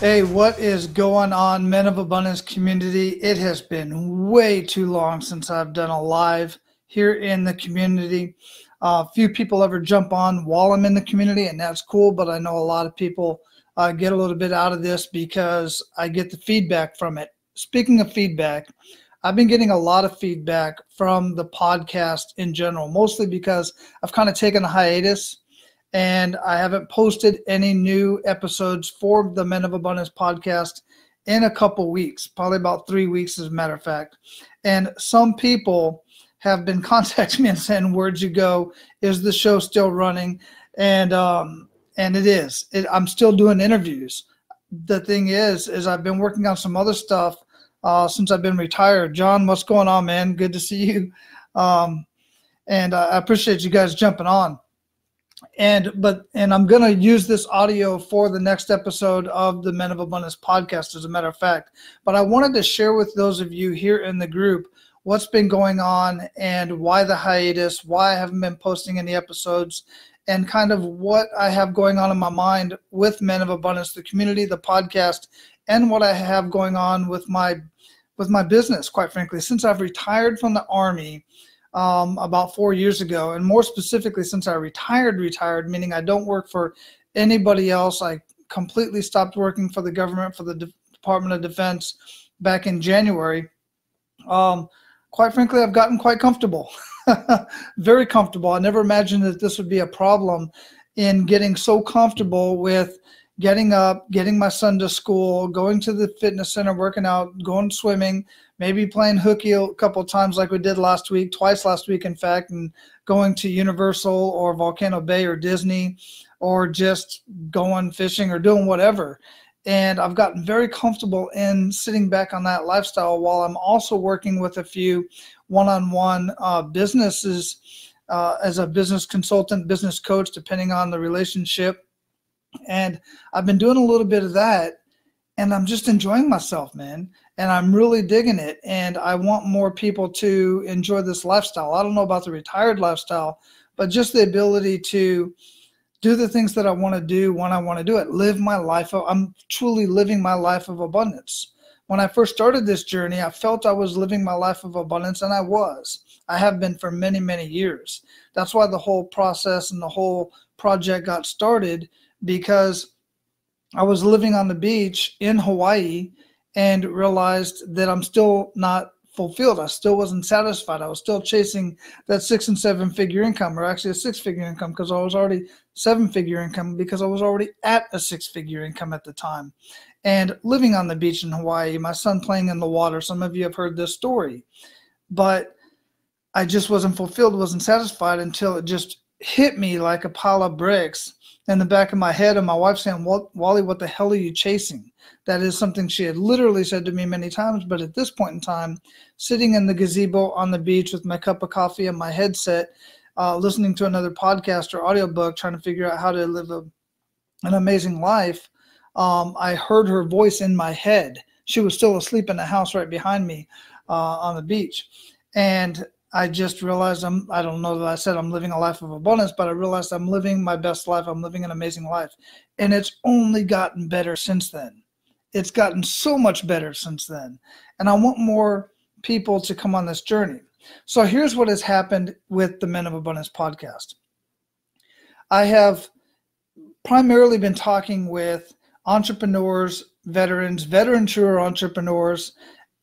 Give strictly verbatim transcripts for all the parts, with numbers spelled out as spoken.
Hey, what is going on, Men of Abundance community? It has been way too long since I've done a live here in the community. Uh, few people ever jump on while I'm in the community, and that's cool, but I know a lot of people uh, get a little bit out of this because I get the feedback from it. Speaking of feedback, I've been getting a lot of feedback from the podcast in general, mostly because I've kind of taken a hiatus. And I haven't posted any new episodes for the Men of Abundance podcast in a couple weeks, probably about three weeks as a matter of fact. And some people have been contacting me and saying, where'd you go? Is the show still running? And um, and it is. It, I'm still doing interviews. The thing is, is I've been working on some other stuff uh, since I've been retired. John, what's going on, man? Good to see you. Um, and I appreciate you guys jumping on. And but and I'm going to use this audio for the next episode of the Men of Abundance podcast, as a matter of fact. But I wanted to share with those of you here in the group what's been going on and why the hiatus, why I haven't been posting any episodes, and kind of what I have going on in my mind with Men of Abundance, the community, the podcast, and what I have going on with my with my business, quite frankly. Since I've retired from the Army Um, about four years ago, and more specifically since I retired, retired, meaning I don't work for anybody else. I completely stopped working for the government, for the De- Department of Defense back in January. Um, quite frankly, I've gotten quite comfortable, very comfortable. I never imagined that this would be a problem, in getting so comfortable with getting up, getting my son to school, going to the fitness center, working out, going swimming, maybe playing hooky a couple of times like we did last week, twice last week, in fact, and going to Universal or Volcano Bay or Disney, or just going fishing or doing whatever. And I've gotten very comfortable in sitting back on that lifestyle while I'm also working with a few one-on-one uh, businesses uh, as a business consultant, business coach, depending on the relationship. And I've been doing a little bit of that, and I'm just enjoying myself, man. And I'm really digging it, and I want more people to enjoy this lifestyle. I don't know about the retired lifestyle, but just the ability to do the things that I want to do when I want to do it. Live my life. I'm truly living my life of abundance. When I first started this journey, I felt I was living my life of abundance, and I was. I have been for many, many years. That's why the whole process and the whole project got started, because I was living on the beach in Hawaii and realized that I'm still not fulfilled. I still wasn't satisfied. I was still chasing that six and seven figure income, or actually a six figure income, because I was already seven figure income because I was already at a six figure income at the time, and living on the beach in Hawaii, my son playing in the water. Some of you have heard this story, but I just wasn't fulfilled, wasn't satisfied, until it just hit me like a pile of bricks in the back of my head, and my wife saying, Wally, what the hell are you chasing? That is something she had literally said to me many times. But at this point in time, sitting in the gazebo on the beach with my cup of coffee and my headset, uh, listening to another podcast or audiobook, trying to figure out how to live a, an amazing life, um, I heard her voice in my head. She was still asleep in the house right behind me uh, on the beach. And I just realized I'm, I don't know that I said I'm living a life of abundance, but I realized I'm living my best life. I'm living an amazing life. And it's only gotten better since then. It's gotten so much better since then. And I want more people to come on this journey. So here's what has happened with the Men of Abundance podcast. I have primarily been talking with entrepreneurs, veterans, veteran tour entrepreneurs,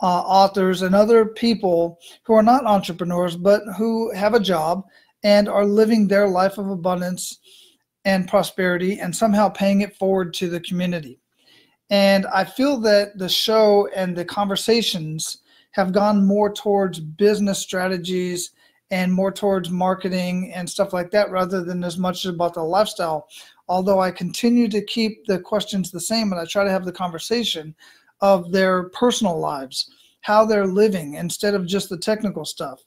Uh, authors, and other people who are not entrepreneurs but who have a job and are living their life of abundance and prosperity and somehow paying it forward to the community. And I feel that the show and the conversations have gone more towards business strategies and more towards marketing and stuff like that, rather than as much about the lifestyle. Although I continue to keep the questions the same and I try to have the conversation, of their personal lives, how they're living, instead of just the technical stuff.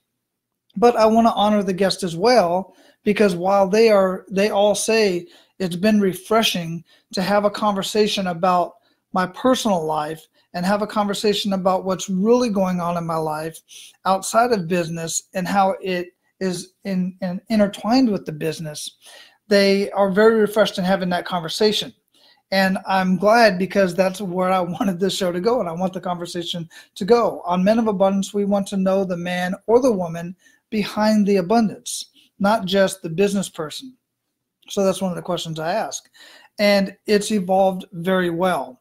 But I want to honor the guest as well, because while they are, they all say it's been refreshing to have a conversation about my personal life and have a conversation about what's really going on in my life outside of business and how it is in, in intertwined with the business. They are very refreshed in having that conversation. And I'm glad, because that's where I wanted this show to go, and I want the conversation to go. On Men of Abundance, we want to know the man or the woman behind the abundance, not just the business person. So that's one of the questions I ask. And it's evolved very well.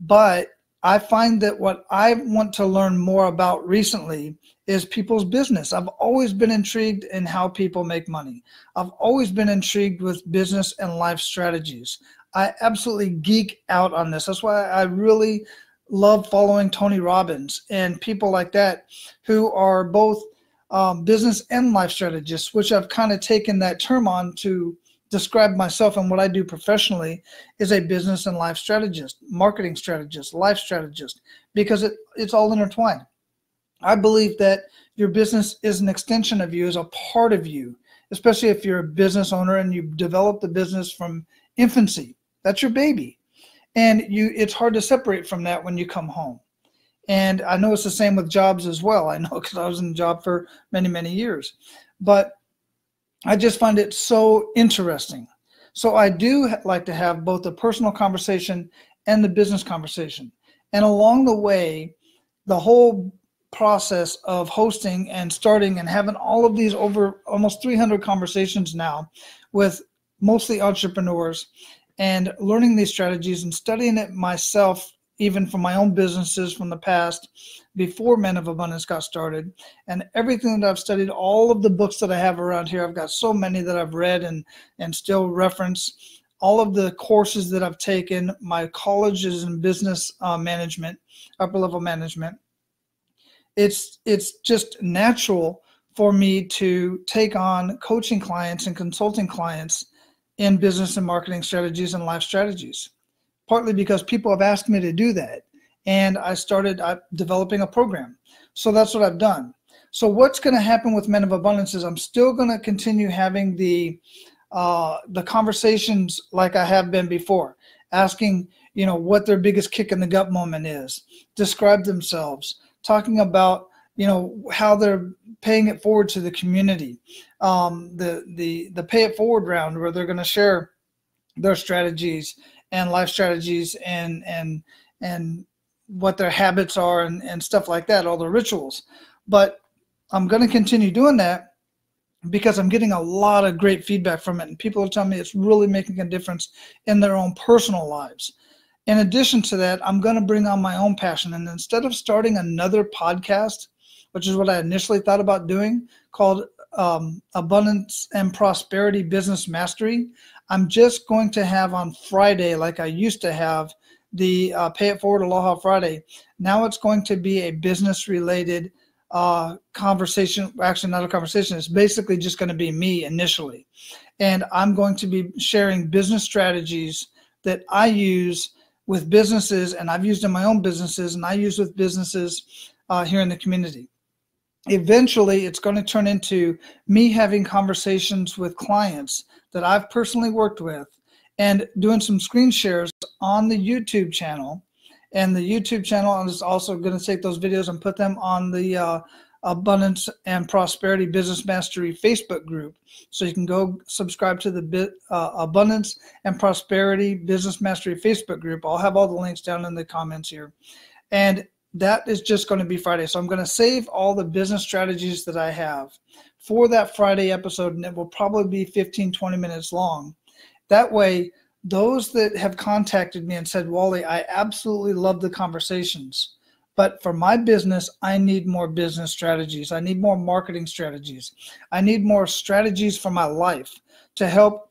But I find that what I want to learn more about recently is people's business. I've always been intrigued in how people make money. I've always been intrigued with business and life strategies. I absolutely geek out on this. That's why I really love following Tony Robbins and people like that who are both um, business and life strategists, which I've kind of taken that term on to describe myself. And what I do professionally is a business and life strategist, marketing strategist, life strategist, because it, it's all intertwined. I believe that your business is an extension of you, is a part of you, especially if you're a business owner and you've developed the business from infancy. That's your baby. And you, it's hard to separate from that when you come home. And I know it's the same with jobs as well. I know, because I was in a job for many, many years. But I just find it so interesting. So I do like to have both the personal conversation and the business conversation. And along the way, the whole process of hosting and starting and having all of these over almost three hundred conversations now with mostly entrepreneurs and learning these strategies and studying it myself, even from my own businesses from the past before Men of Abundance got started, and everything that I've studied, all of the books that I have around here, I've got so many that I've read and, and still reference, all of the courses that I've taken, my colleges in business uh, management, upper level management. It's, it's just natural for me to take on coaching clients and consulting clients in business and marketing strategies and life strategies, partly because people have asked me to do that. And I started uh, developing a program. So that's what I've done. So what's going to happen with Men of Abundance is I'm still going to continue having the, uh, the conversations like I have been before, asking, you know, what their biggest kick in the gut moment is, describe themselves, talking about, you know, how they're paying it forward to the community, um, the, the, the Pay It Forward round where they're going to share their strategies and life strategies and, and, and what their habits are and, and stuff like that, all their rituals. But I'm going to continue doing that because I'm getting a lot of great feedback from it. And people are telling me it's really making a difference in their own personal lives. In addition to that, I'm going to bring on my own passion. And instead of starting another podcast, which is what I initially thought about doing, called um, Abundance and Prosperity Business Mastery, I'm just going to have on Friday, like I used to have, the uh, Pay It Forward Aloha Friday. Now it's going to be a business-related uh, conversation. Actually, not a conversation. It's basically just going to be me initially. And I'm going to be sharing business strategies that I use with businesses, and I've used in my own businesses, and I use with businesses uh, here in the community. Eventually, it's going to turn into me having conversations with clients that I've personally worked with and doing some screen shares on the YouTube channel. And the YouTube channel is also going to take those videos and put them on the uh, Abundance and Prosperity Business Mastery Facebook group. So you can go subscribe to the uh, Abundance and Prosperity Business Mastery Facebook group. I'll have all the links down in the comments here. And that is just going to be Friday. So I'm going to save all the business strategies that I have for that Friday episode, and it will probably be fifteen, twenty minutes long. That way, those that have contacted me and said, Wally, I absolutely love the conversations, but for my business, I need more business strategies. I need more marketing strategies. I need more strategies for my life to help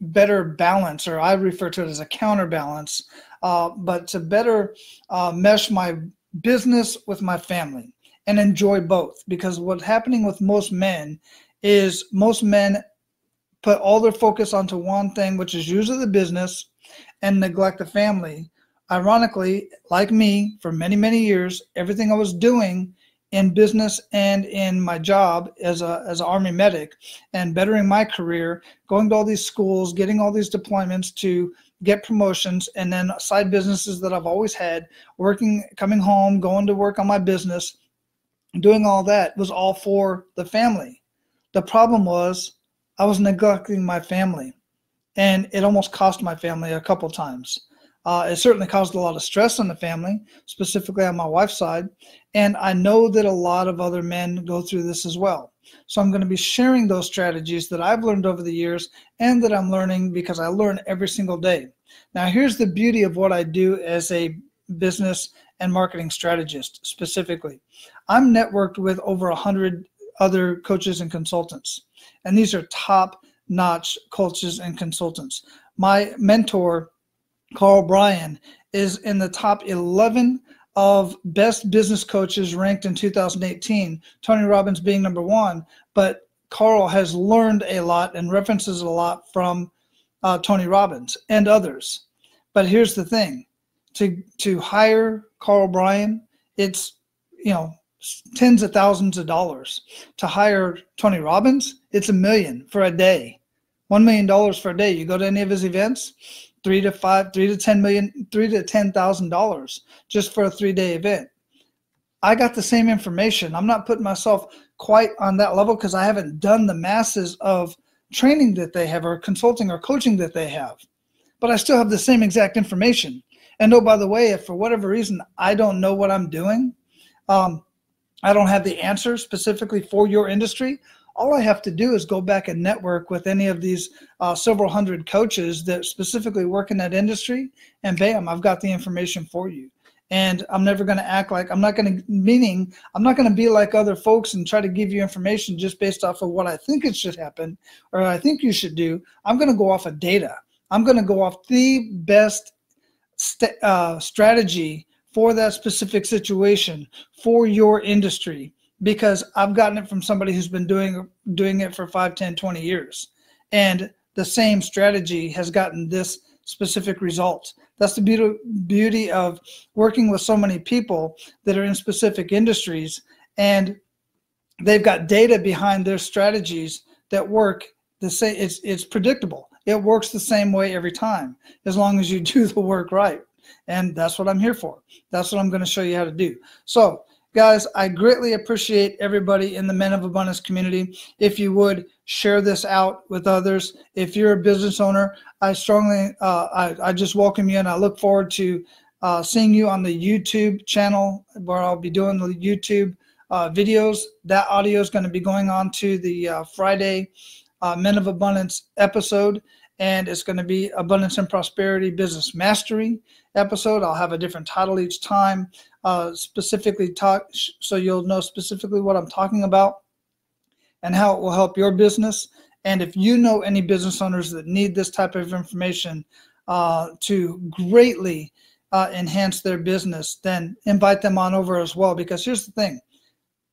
better balance, or I refer to it as a counterbalance, uh, but to better uh, mesh my business with my family and enjoy both. Because what's happening with most men is most men put all their focus onto one thing, which is usually the business, and neglect the family. ironically, like me, for many, many years, everything I was doing in business and in my job as a as an Army medic and bettering my career, going to all these schools, getting all these deployments to get promotions, and then side businesses that I've always had, working, coming home, going to work on my business, doing all that was all for the family. The problem was I was neglecting my family, and it almost cost my family a couple times. Uh, it certainly caused a lot of stress on the family, specifically on my wife's side. And I know that a lot of other men go through this as well. So I'm going to be sharing those strategies that I've learned over the years and that I'm learning, because I learn every single day. Now, here's the beauty of what I do as a business and marketing strategist specifically. I'm networked with over one hundred other coaches and consultants, and these are top-notch coaches and consultants. My mentor, Carl Bryan, is in the top eleven of best business coaches ranked in two thousand eighteen, Tony Robbins being number one, but Carl has learned a lot and references a lot from uh, Tony Robbins and others. But here's the thing, to, to hire Carl Bryan, it's, you know, tens of thousands of dollars. To hire Tony Robbins, it's a million for a day, one million dollars for a day. You go to any of his events, three to five, three to ten million, three to ten thousand dollars just for a three-day event. I got the same information. I'm not putting myself quite on that level because I haven't done the masses of training that they have or consulting or coaching that they have. But I still have the same exact information. And oh, by the way, if for whatever reason I don't know what I'm doing, um, I don't have the answer specifically for your industry, all I have to do is go back and network with any of these uh, several hundred coaches that specifically work in that industry, and bam, I've got the information for you. And I'm never going to act like, I'm not going to, meaning I'm not going to be like other folks and try to give you information just based off of what I think it should happen or I think you should do. I'm going to go off of data. I'm going to go off the best st- uh, strategy for that specific situation for your industry, because I've gotten it from somebody who's been doing doing it for five, ten, twenty years. And the same strategy has gotten this specific result. That's the beauty, beauty of working with so many people that are in specific industries, and they've got data behind their strategies that work the same. It's, it's predictable. It works the same way every time, as long as you do the work right. And that's what I'm here for. That's what I'm going to show you how to do. So, guys, I greatly appreciate everybody in the Men of Abundance community. If you would share this out with others, if you're a business owner, I strongly, uh, I, I just welcome you, and I look forward to uh, seeing you on the YouTube channel where I'll be doing the YouTube uh, videos. That audio is going to be going on to the uh, Friday uh, Men of Abundance episode, and it's going to be Abundance and Prosperity Business Mastery episode. I'll have a different title each time. Uh, specifically talk so you'll know specifically what I'm talking about and how it will help your business. And if you know any business owners that need this type of information uh, to greatly uh, enhance their business, then invite them on over as well. Because here's the thing,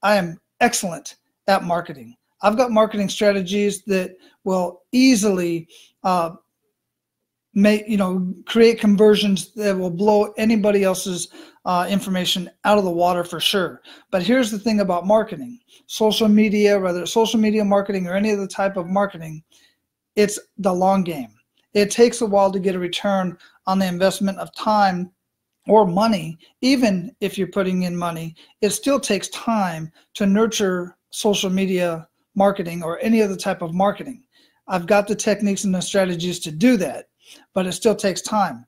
I am excellent at marketing. I've got marketing strategies that will easily uh, make, you know, create conversions that will blow anybody else's uh, information out of the water for sure. But here's the thing about marketing, social media, whether it's social media marketing or any other type of marketing, it's the long game. It takes a while to get a return on the investment of time or money. Even if you're putting in money, it still takes time to nurture social media marketing or any other type of marketing. I've got the techniques and the strategies to do that, but it still takes time.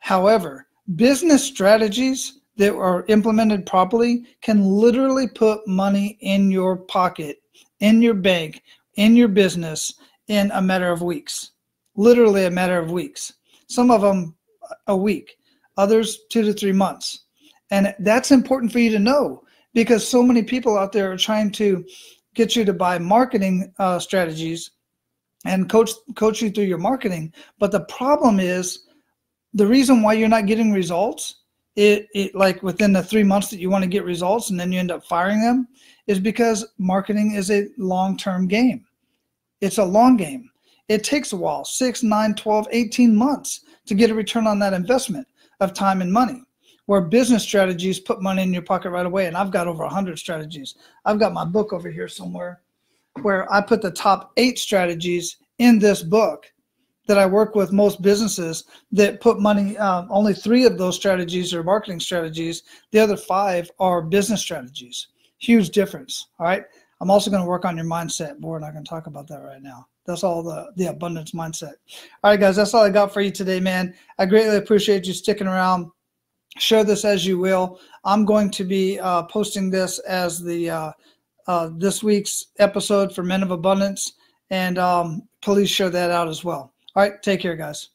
However, business strategies that are implemented properly can literally put money in your pocket, in your bank, in your business in a matter of weeks, literally a matter of weeks. Some of them a week, others two to three months. And that's important for you to know, because so many people out there are trying to get you to buy marketing uh, strategies and coach coach you through your marketing. But the problem is, the reason why you're not getting results, it, it like within the three months that you want to get results and then you end up firing them, is because marketing is a long-term game. It's a long game. It takes a while, six, nine, twelve, eighteen months to get a return on that investment. of time and money, where business strategies put money in your pocket right away. And I've got over one hundred strategies. I've got my book over here somewhere where I put the top eight strategies in this book that I work with most businesses that put money. Um, only three of those strategies are marketing strategies. The other five are business strategies. Huge difference. All right. I'm also going to work on your mindset, but we're not going to talk about that right now. That's all the, the abundance mindset. All right, guys, that's all I got for you today, man. I greatly appreciate you sticking around. Share this as you will. I'm going to be uh, posting this as the uh, uh, this week's episode for Men of Abundance, and um, please share that out as well. All right, take care, guys.